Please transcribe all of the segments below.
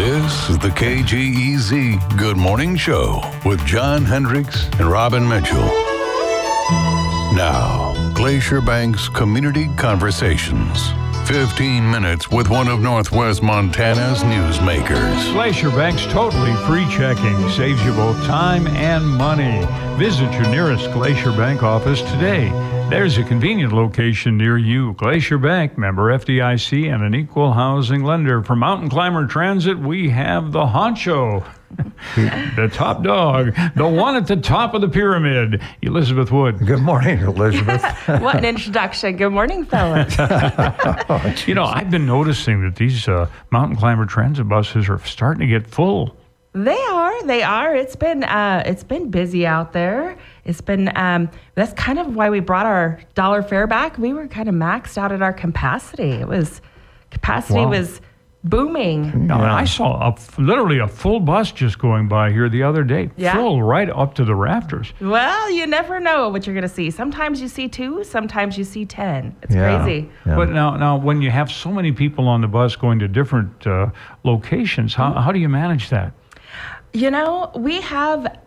This is the KGEZ Good Morning Show with John Hendricks and Robin Mitchell. Now, Glacier Bank's Community Conversations. 15 minutes with one of Northwest Montana's newsmakers. Glacier Bank's totally free checking saves you both time and money. Visit your nearest Glacier Bank office today. There's a convenient location near you. Glacier Bank, member FDIC, and an equal housing lender. For Mountain Climber Transit, we have the honcho, the top dog, the one at the top of the pyramid, Elizabeth Wood. Good morning, Elizabeth. What an introduction. Good morning, fellas. Oh, you know, I've been noticing that these Mountain Climber Transit buses are starting to get full. They are. It's been busy out there. It's been, that's kind of why we brought our dollar fare back. We were kind of maxed out at our capacity. Capacity was booming. No, and I saw literally a full bus just going by here the other day. Yeah. Full right up to the rafters. Well, you never know what you're going to see. Sometimes you see 2, sometimes you see 10. It's crazy. Yeah. But now when you have so many people on the bus going to different locations, how do you manage that? You know, we have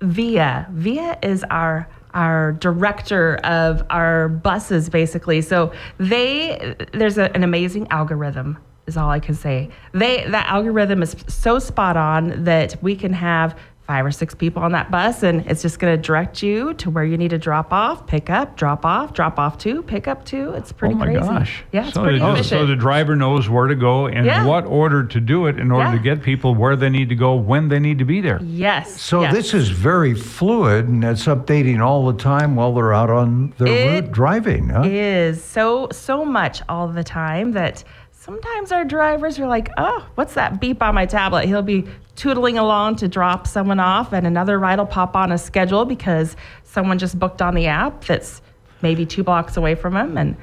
Via. Via is our director of our buses, basically. So there's an amazing algorithm, is all I can say. That algorithm is so spot on that we can have 5 or 6 people on that bus, and it's just going to direct you to where you need to drop off, pick up, drop off to, pick up to. It's pretty crazy. Oh, my gosh. Yeah, it's pretty efficient. So the driver knows where to go and what order to do it in order to get people where they need to go when they need to be there. Yes. So this is very fluid, and it's updating all the time while they're out on their route driving. Huh? It is so much all the time that sometimes our drivers are like, oh, what's that beep on my tablet? He'll be tootling along to drop someone off, and another ride will pop on a schedule because someone just booked on the app that's maybe 2 blocks away from him. And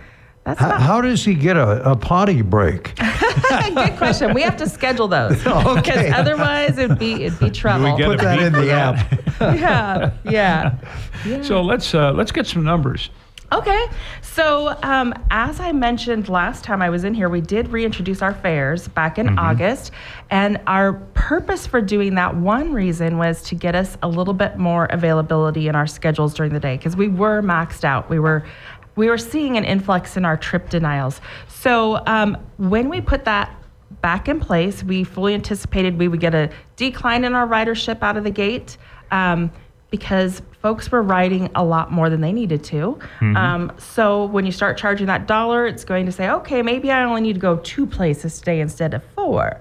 that's how does he get a potty break? Good question. We have to schedule those. Okay. Because otherwise it'd be trouble. We put that in the app. Yeah. So let's get some numbers. Okay, so as I mentioned last time I was in here, we did reintroduce our fares back in August, and our purpose for doing that, one reason, was to get us a little bit more availability in our schedules during the day because we were maxed out. We were seeing an influx in our trip denials. So when we put that back in place, we fully anticipated we would get a decline in our ridership out of the gate because folks were riding a lot more than they needed to. So when you start charging that $1, it's going to say, okay, maybe I only need to go 2 places today instead of 4.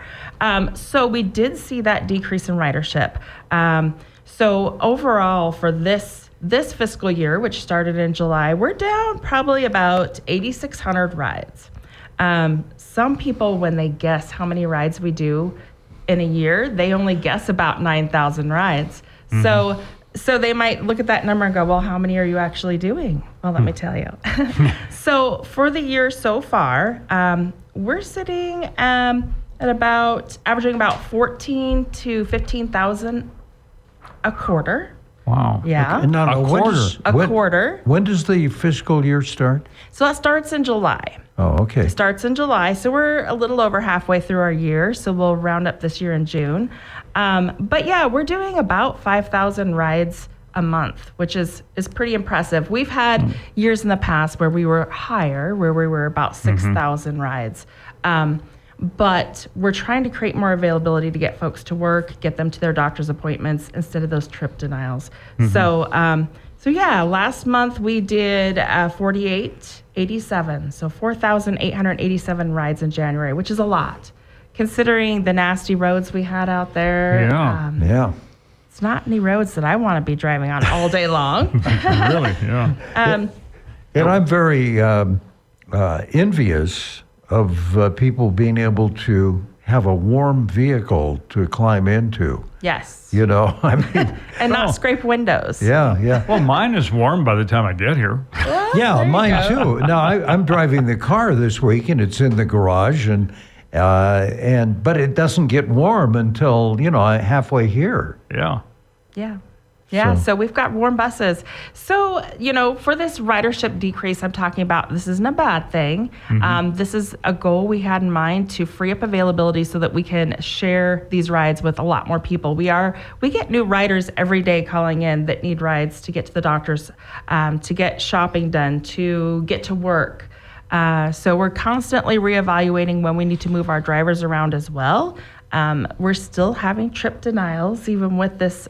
So we did see that decrease in ridership. So overall for this fiscal year, which started in July, we're down probably about 8,600 rides. Some people, when they guess how many rides we do in a year, they only guess about 9,000 rides. Mm-hmm. So they might look at that number and go, well, how many are you actually doing? Well, let me tell you. So for the year so far, we're sitting at averaging about 14,000 to 15,000 a quarter. Wow. Yeah. A quarter. When does the fiscal year start? So that starts in July. Oh, okay. It starts in July. So we're a little over halfway through our year. So we'll round up this year in June. But yeah, we're doing about 5,000 rides a month, which is pretty impressive. We've had years in the past where we were higher, where we were about 6,000 rides. But we're trying to create more availability to get folks to work, get them to their doctor's appointments instead of those trip denials. So, last month we did 4,887, so 4,887 rides in January, which is a lot, considering the nasty roads we had out there. Yeah. It's not any roads that I want to be driving on all day long. Really, yeah. And I'm very envious of people being able to have a warm vehicle to climb into. Yes. You know, I mean. And not scrape windows. Yeah. Well, mine is warm by the time I get here. Well, yeah, mine too. Now, I'm driving the car this week, and it's in the garage, but it doesn't get warm until, halfway here. Yeah. Yeah, so we've got warm buses. So, you know, for this ridership decrease I'm talking about, this isn't a bad thing. Mm-hmm. This is a goal we had in mind to free up availability so that we can share these rides with a lot more people. We get new riders every day calling in that need rides to get to the doctors, to get shopping done, to get to work. So we're constantly reevaluating when we need to move our drivers around as well. We're still having trip denials, even with this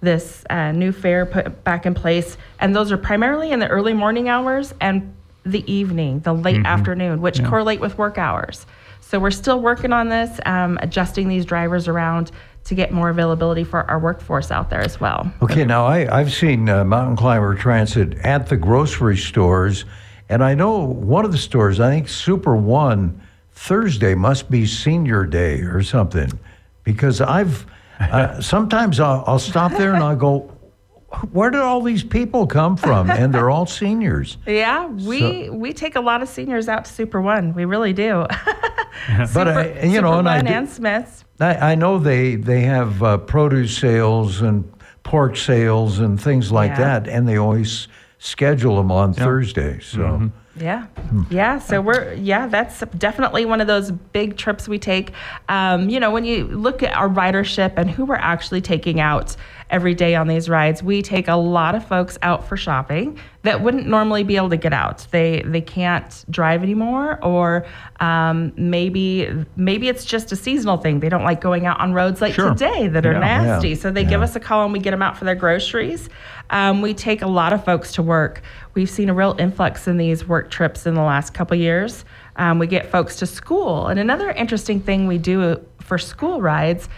this new fare put back in place. And those are primarily in the early morning hours and the evening, the late afternoon, which correlate with work hours. So we're still working on this, adjusting these drivers around to get more availability for our workforce out there as well. Okay, now I've seen Mountain Climber Transit at the grocery stores, and I know one of the stores, I think Super One, Thursday must be Senior Day or something, because sometimes I'll stop there and I'll go, where did all these people come from? And they're all seniors. Yeah, we take a lot of seniors out to Super One. We really do. Super One and Smith's. I know they have produce sales and pork sales and things like that, and they always schedule them on Thursday. So. Mm-hmm. Yeah. So that's definitely one of those big trips we take. You know, when you look at our ridership and who we're actually taking out every day on these rides, we take a lot of folks out for shopping that wouldn't normally be able to get out. They can't drive anymore, or maybe it's just a seasonal thing. They don't like going out on roads like today that are nasty. So they give us a call and we get them out for their groceries. We take a lot of folks to work. We've seen a real influx in these work trips in the last couple years. We get folks to school. And another interesting thing we do for school rides,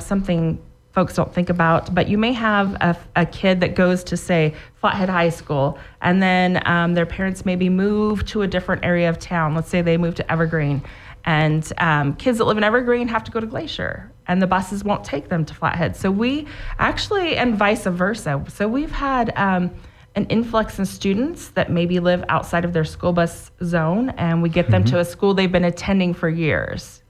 something folks don't think about, but you may have a kid that goes to, say, Flathead High School, and then their parents maybe move to a different area of town. Let's say they move to Evergreen, and kids that live in Evergreen have to go to Glacier, and the buses won't take them to Flathead. So we actually, and vice versa. So we've had an influx in students that maybe live outside of their school bus zone, and we get them to a school they've been attending for years.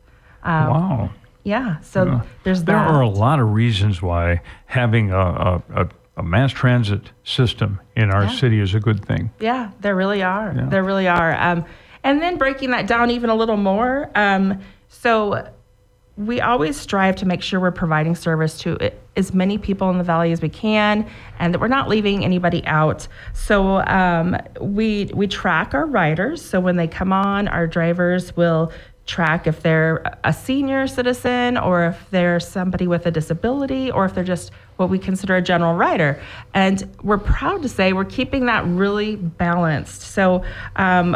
Wow. Yeah, so there's that. There are a lot of reasons why having a mass transit system in our city is a good thing. Yeah, there really are. Yeah. There really are. And then breaking that down even a little more, so we always strive to make sure we're providing service to as many people in the valley as we can, and that we're not leaving anybody out. So we track our riders. So when they come on, our drivers will track if they're a senior citizen, or if they're somebody with a disability, or if they're just what we consider a general rider. And we're proud to say we're keeping that really balanced. So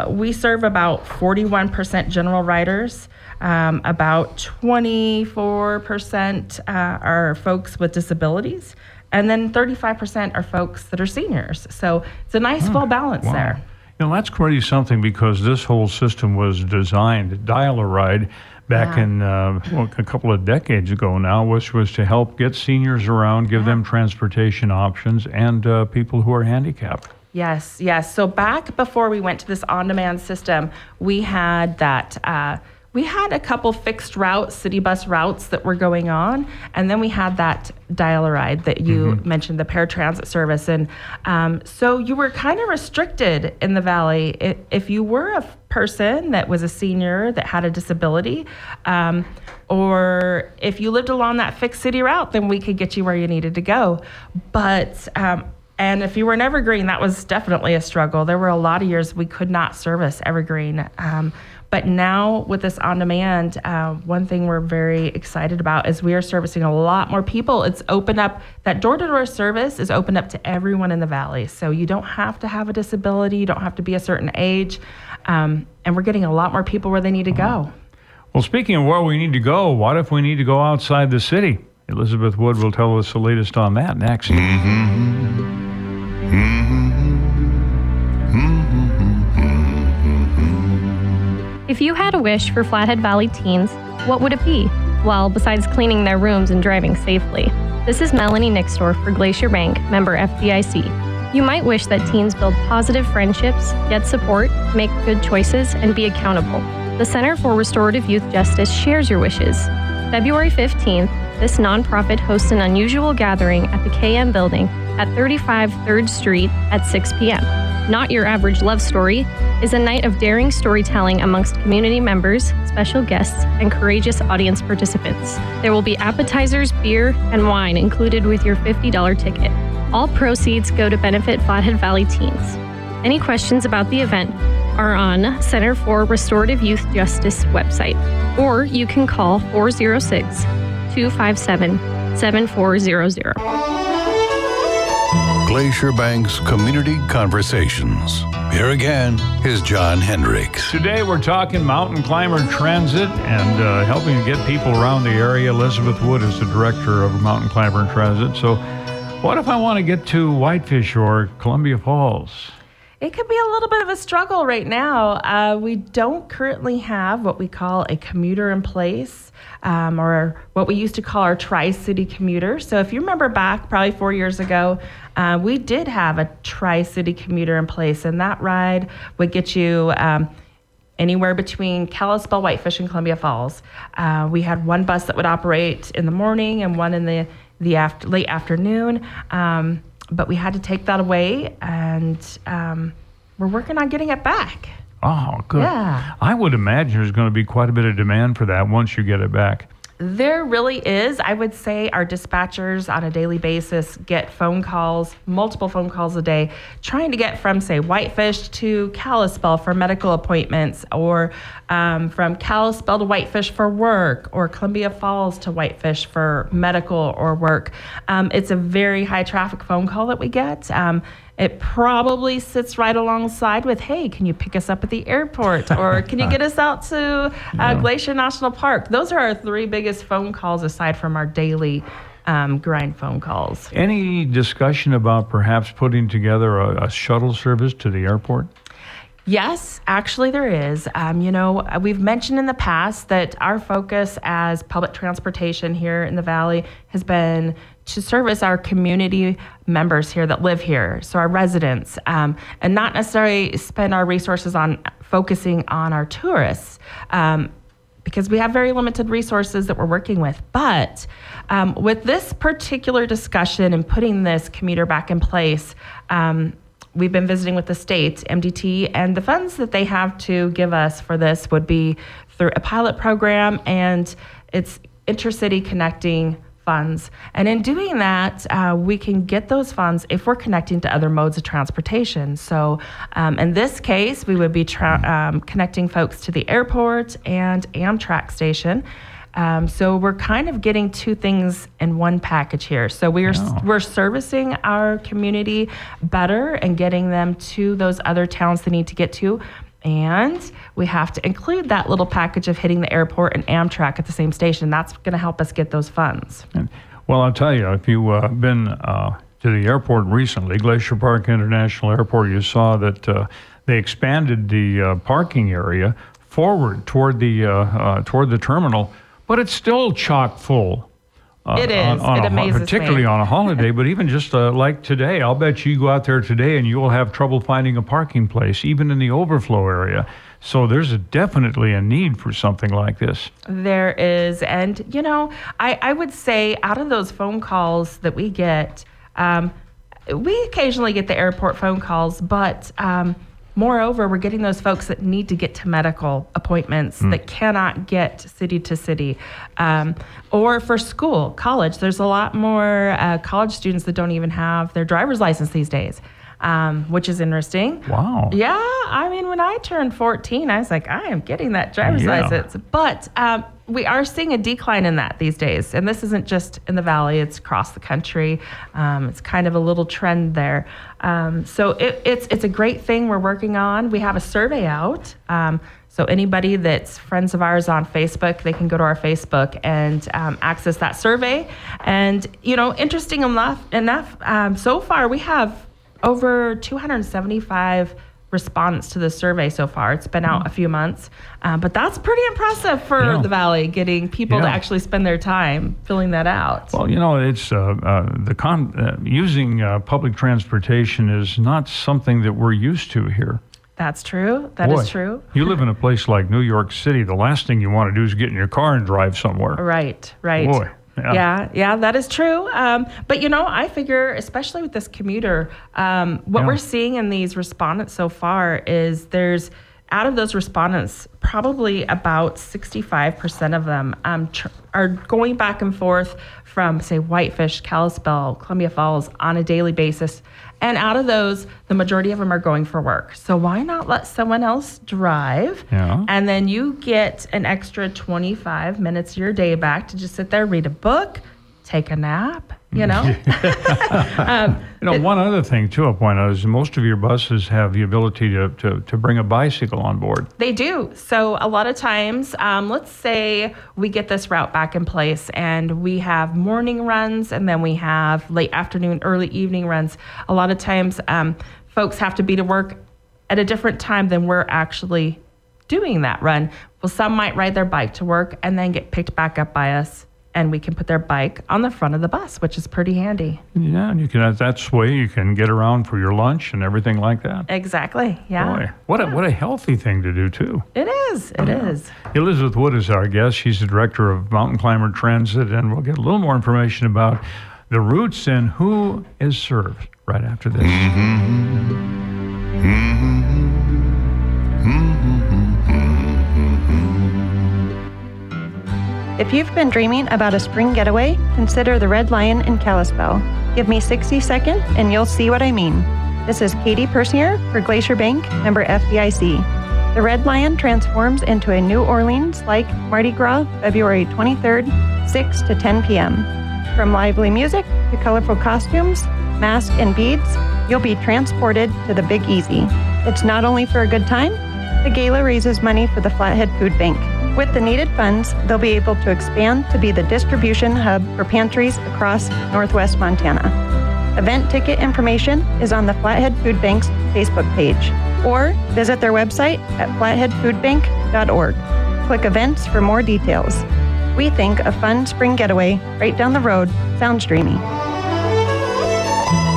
we serve about 41% general riders, about 24% are folks with disabilities, and then 35% are folks that are seniors. So it's a nice full balance there. You know, that's pretty something, because this whole system was designed, dial-a-ride, back in a couple of decades ago now, which was to help get seniors around, give them transportation options, and people who are handicapped. Yes. So back before we went to this on-demand system, we had that. We had a couple fixed routes, city bus routes that were going on, and then we had that dial-a-ride that you mentioned, the paratransit service. And so you were kind of restricted in the valley. If you were a person that was a senior that had a disability, or if you lived along that fixed city route, then we could get you where you needed to go. But and if you were in Evergreen, that was definitely a struggle. There were a lot of years we could not service Evergreen. But now with this on-demand, one thing we're very excited about is we are servicing a lot more people. It's opened up, that door-to-door service is opened up to everyone in the valley. So you don't have to have a disability. You don't have to be a certain age. And we're getting a lot more people where they need to go. Well, speaking of where we need to go, what if we need to go outside the city? Elizabeth Wood will tell us the latest on that next. If you had a wish for Flathead Valley teens, what would it be? Well, besides cleaning their rooms and driving safely. This is Melanie Nixdorf for Glacier Bank, member FDIC. You might wish that teens build positive friendships, get support, make good choices, and be accountable. The Center for Restorative Youth Justice shares your wishes. February 15th, this nonprofit hosts an unusual gathering at the KM building at 35 3rd Street at 6 p.m. Not Your Average Love Story is a night of daring storytelling amongst community members, special guests, and courageous audience participants. There will be appetizers, beer, and wine included with your $50 ticket. All proceeds go to benefit Flathead Valley teens. Any questions about the event are on Center for Restorative Youth Justice website, or you can call 406-257-7400. Glacier Bank's Community Conversations. Here again is John Hendricks. Today we're talking Mountain Climber Transit and helping to get people around the area. Elizabeth Wood is the director of Mountain Climber Transit. So what if I want to get to Whitefish or Columbia Falls? It could be a little bit of a struggle right now. We don't currently have what we call a commuter in place, or what we used to call our Tri-City commuter. So if you remember back probably 4 years ago, we did have a Tri-City commuter in place, and that ride would get you anywhere between Kalispell, Whitefish, and Columbia Falls. We had one bus that would operate in the morning and one in the late afternoon. But we had to take that away, and we're working on getting it back. Oh, good. Yeah. I would imagine there's going to be quite a bit of demand for that once you get it back. There really is. I would say our dispatchers on a daily basis get phone calls, multiple phone calls a day, trying to get from, say, Whitefish to Kalispell for medical appointments, or from Kalispell to Whitefish for work, or Columbia Falls to Whitefish for medical or work. It's a very high traffic phone call that we get. It probably sits right alongside with, hey, can you pick us up at the airport? Or can you get us out to Glacier National Park? Those are our three biggest phone calls aside from our daily grind phone calls. Any discussion about perhaps putting together a shuttle service to the airport? Yes, actually there is. We've mentioned in the past that our focus as public transportation here in the Valley has been to service our community members here that live here, so our residents, and not necessarily spend our resources on focusing on our tourists, because we have very limited resources that we're working with. But with this particular discussion and putting this commuter back in place, we've been visiting with the state, MDT, and the funds that they have to give us for this would be through a pilot program, and it's intercity connecting funds. And in doing that, we can get those funds if we're connecting to other modes of transportation. So in this case, we would be connecting folks to the airport and Amtrak station. So we're kind of getting two things in one package here. So we're servicing our community better and getting them to those other towns they need to get to. And we have to include that little package of hitting the airport and Amtrak at the same station. That's going to help us get those funds. Well, I'll tell you, if you've been to the airport recently, Glacier Park International Airport, you saw that they expanded the parking area forward toward the terminal, but it's still chock full. It is. It amazes me. Particularly on a holiday, but even just like today, I'll bet you go out there today and you will have trouble finding a parking place, even in the overflow area. So there's definitely a need for something like this. There is. And, I would say out of those phone calls that we get, we occasionally get the airport phone calls, but moreover, we're getting those folks that need to get to medical appointments that cannot get city to city. Or for school, college, there's a lot more college students that don't even have their driver's license these days, which is interesting. Wow. Yeah. I mean, when I turned 14, I was like, I am getting that driver's license. But we are seeing a decline in that these days. And this isn't just in the Valley, it's across the country. It's kind of a little trend there. So it's a great thing we're working on. We have a survey out. So anybody that's friends of ours on Facebook, they can go to our Facebook and access that survey. And, interesting enough, so far we have over 275 response to the survey so far. It's been out a few months, but that's pretty impressive for the Valley, getting people to actually spend their time filling that out. Well, it's using public transportation is not something that we're used to here. That's true. That Boy, is true. You live in a place like New York City. The last thing you want to do is get in your car and drive somewhere. Right, right. Boy. Yeah, that is true. But, you know, I figure, especially with this commuter, what we're seeing in these respondents so far is there's, out of those respondents, probably about 65% of them are going back and forth from, say, Whitefish, Kalispell, Columbia Falls on a daily basis. And out of those, the majority of them are going for work. So why not let someone else drive? Yeah. And then you get an extra 25 minutes of your day back to just sit there, read a book, take a nap, you know? One other thing, too, I'll point out, is most of your buses have the ability to bring a bicycle on board. They do. So a lot of times, let's say we get this route back in place and we have morning runs and then we have late afternoon, early evening runs. A lot of times, folks have to be to work at a different time than we're actually doing that run. Well, some might ride their bike to work and then get picked back up by us, and we can put their bike on the front of the bus, which is pretty handy. Yeah, and you can, that's the way you can get around for your lunch and everything like that. Exactly, yeah. Boy, what a healthy thing to do, too. It is, it is. Elizabeth Wood is our guest. She's the director of Mountain Climber Transit, and we'll get a little more information about the routes and who is served right after this. Mm-hmm. Mm-hmm. If you've been dreaming about a spring getaway, consider the Red Lion in Kalispell. Give me 60 seconds and you'll see what I mean. This is Katie Persinger for Glacier Bank, member FDIC. The Red Lion transforms into a New Orleans-like Mardi Gras February 23rd, 6 to 10 p.m. From lively music to colorful costumes, masks, and beads, you'll be transported to the Big Easy. It's not only for a good time, the gala raises money for the Flathead Food Bank. With the needed funds, they'll be able to expand to be the distribution hub for pantries across northwest Montana. Event ticket information is on the Flathead Food Bank's Facebook page, or visit their website at flatheadfoodbank.org. Click events for more details. We think a fun spring getaway right down the road sounds dreamy.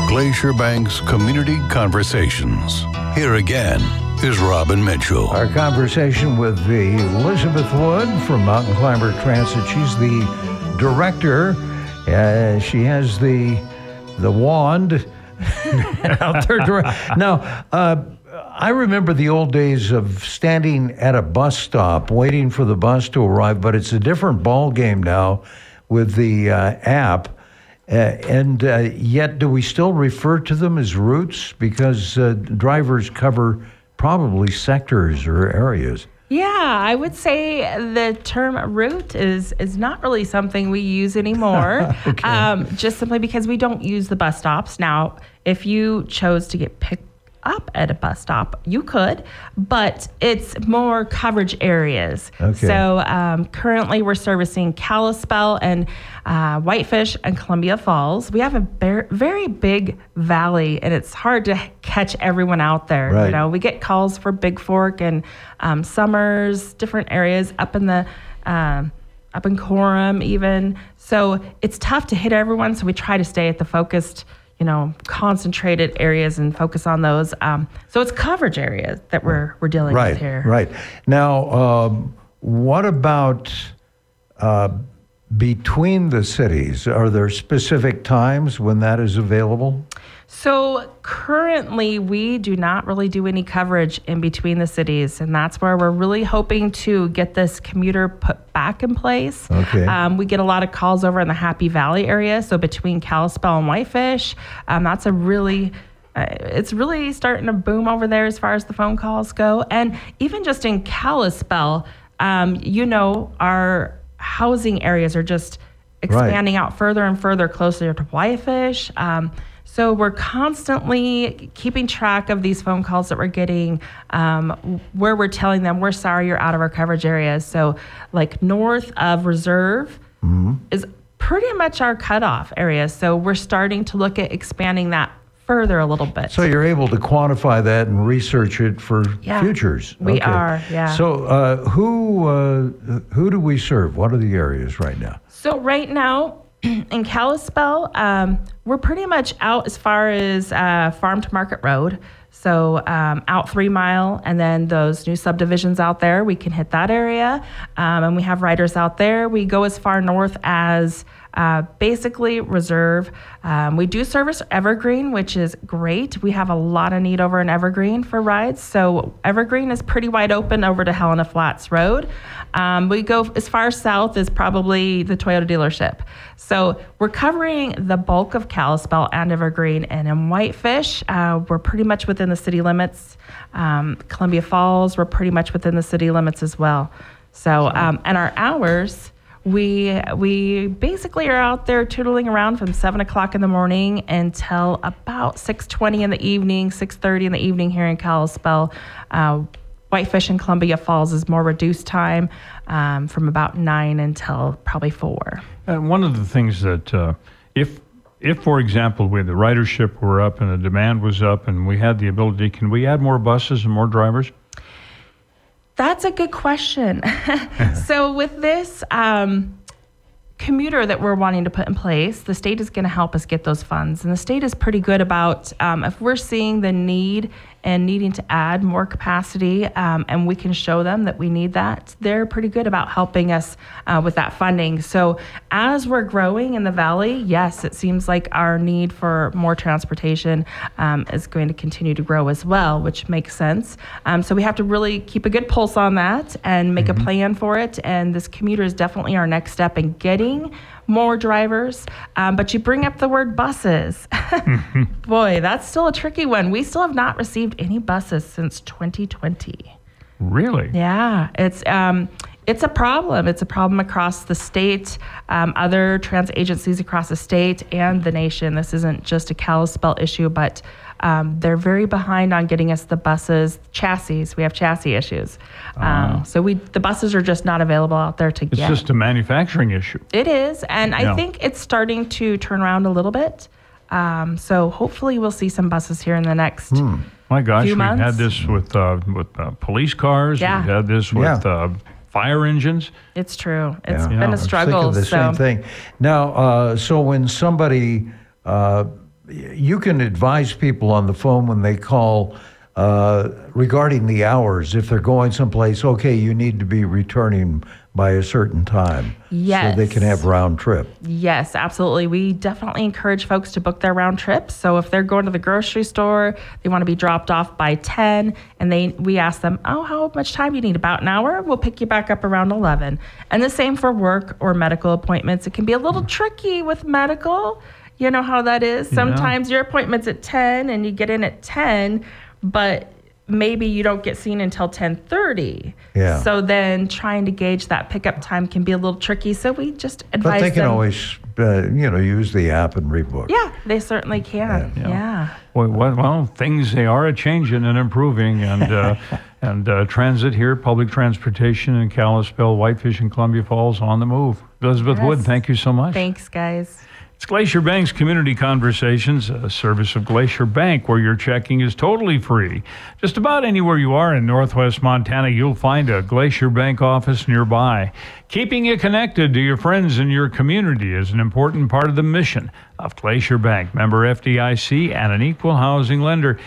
Glacier Bank's Community Conversations. Here again is Robin Mitchell. Our conversation with the Elizabeth Wood from Mountain Climber Transit. She's the director. She has the wand out there. Now, I remember the old days of standing at a bus stop waiting for the bus to arrive, but it's a different ball game now with the app. Yet, do we still refer to them as routes? Because drivers cover probably sectors or areas. Yeah, I would say the term route is not really something we use anymore, okay. Just simply because we don't use the bus stops. Now, if you chose to get picked up at a bus stop, you could, but it's more coverage areas. Okay. So currently we're servicing Kalispell and Whitefish and Columbia Falls. We have a very big valley, and it's hard to catch everyone out there. Right. You know, we get calls for Big Fork and Summers, different areas up in the up in Coram even. So it's tough to hit everyone. So we try to stay at the focused, you know, concentrated areas and focus on those. So it's coverage areas that we're dealing with here. Right. Now, what about between the cities? Are there specific times when that is available? So currently we do not really do any coverage in between the cities, and that's where we're really hoping to get this commuter put back in place. Okay. We get a lot of calls over in the Happy Valley area, so between Kalispell and Whitefish, that's a really... it's really starting to boom over there as far as the phone calls go. And even just in Kalispell, you know, our housing areas are just expanding out further and further closer to Whitefish. So we're constantly keeping track of these phone calls that we're getting, where we're telling them, we're sorry, you're out of our coverage areas. So like north of Reserve is pretty much our cutoff area. So we're starting to look at expanding that further a little bit. So you're able to quantify that and research it for futures. We are, yeah. So who do we serve? What are the areas right now? So right now, in Kalispell, we're pretty much out as far as Farm to Market Road. So out 3 Mile, and then those new subdivisions out there, we can hit that area. And we have riders out there. We go as far north as basically Reserve. We do service Evergreen, which is great. We have a lot of need over in Evergreen for rides. So Evergreen is pretty wide open over to Helena Flats Road. We go as far south as probably the Toyota dealership. So we're covering the bulk of Kalispell and Evergreen, and in Whitefish, we're pretty much within the city limits. Columbia Falls, we're pretty much within the city limits as well. So, and our hours, we basically are out there tootling around from 7 o'clock in the morning until about 6:20 in the evening, 6:30 in the evening here in Kalispell. Whitefish and Columbia Falls is more reduced time, from about 9 until probably 4. And one of the things that, if for example, the ridership were up and the demand was up and we had the ability, can we add more buses and more drivers? That's a good question. So with this commuter that we're wanting to put in place, the state is going to help us get those funds. And the state is pretty good about, if we're seeing the need and needing to add more capacity, and we can show them that we need that, they're pretty good about helping us with that funding. So as we're growing in the valley, yes, it seems like our need for more transportation is going to continue to grow as well, which makes sense. So we have to really keep a good pulse on that and make a plan for it. And this commuter is definitely our next step in getting more drivers, but you bring up the word buses. Boy, that's still a tricky one. We still have not received any buses since 2020. Really? Yeah, it's a problem. It's a problem across the state, other trans agencies across the state and the nation. This isn't just a Kalispell issue, but they're very behind on getting us the buses, chassis. We have chassis issues. So the buses are just not available out there to get. It's just a manufacturing issue. It is, and I think it's starting to turn around a little bit. So hopefully we'll see some buses here in the next few months. We've had this with police cars. Yeah. We've had this with... fire engines. It's true. It's been a struggle. I'm thinking the same thing. Now, so when somebody, you can advise people on the phone when they call regarding the hours. If they're going someplace, okay, you need to be returning by a certain time. Yes. So they can have round trip. Yes, absolutely. We definitely encourage folks to book their round trips. So if they're going to the grocery store, they want to be dropped off by 10, and we ask them, how much time you need? About an hour? We'll pick you back up around 11. And the same for work or medical appointments. It can be a little tricky with medical. You know how that is. Sometimes your appointment's at 10 and you get in at 10, but maybe you don't get seen until 10:30. Yeah. So then trying to gauge that pickup time can be a little tricky. So we just advise them. But they can always, use the app and rebook. Yeah, they certainly can. Yeah. Well, things, they are a-changing and improving. And transit here, public transportation in Kalispell, Whitefish, and Columbia Falls on the move. Elizabeth Wood, thank you so much. Thanks, guys. It's Glacier Bank's Community Conversations, a service of Glacier Bank, where your checking is totally free. Just about anywhere you are in northwest Montana, you'll find a Glacier Bank office nearby. Keeping you connected to your friends and your community is an important part of the mission of Glacier Bank. Member FDIC and an equal housing lender.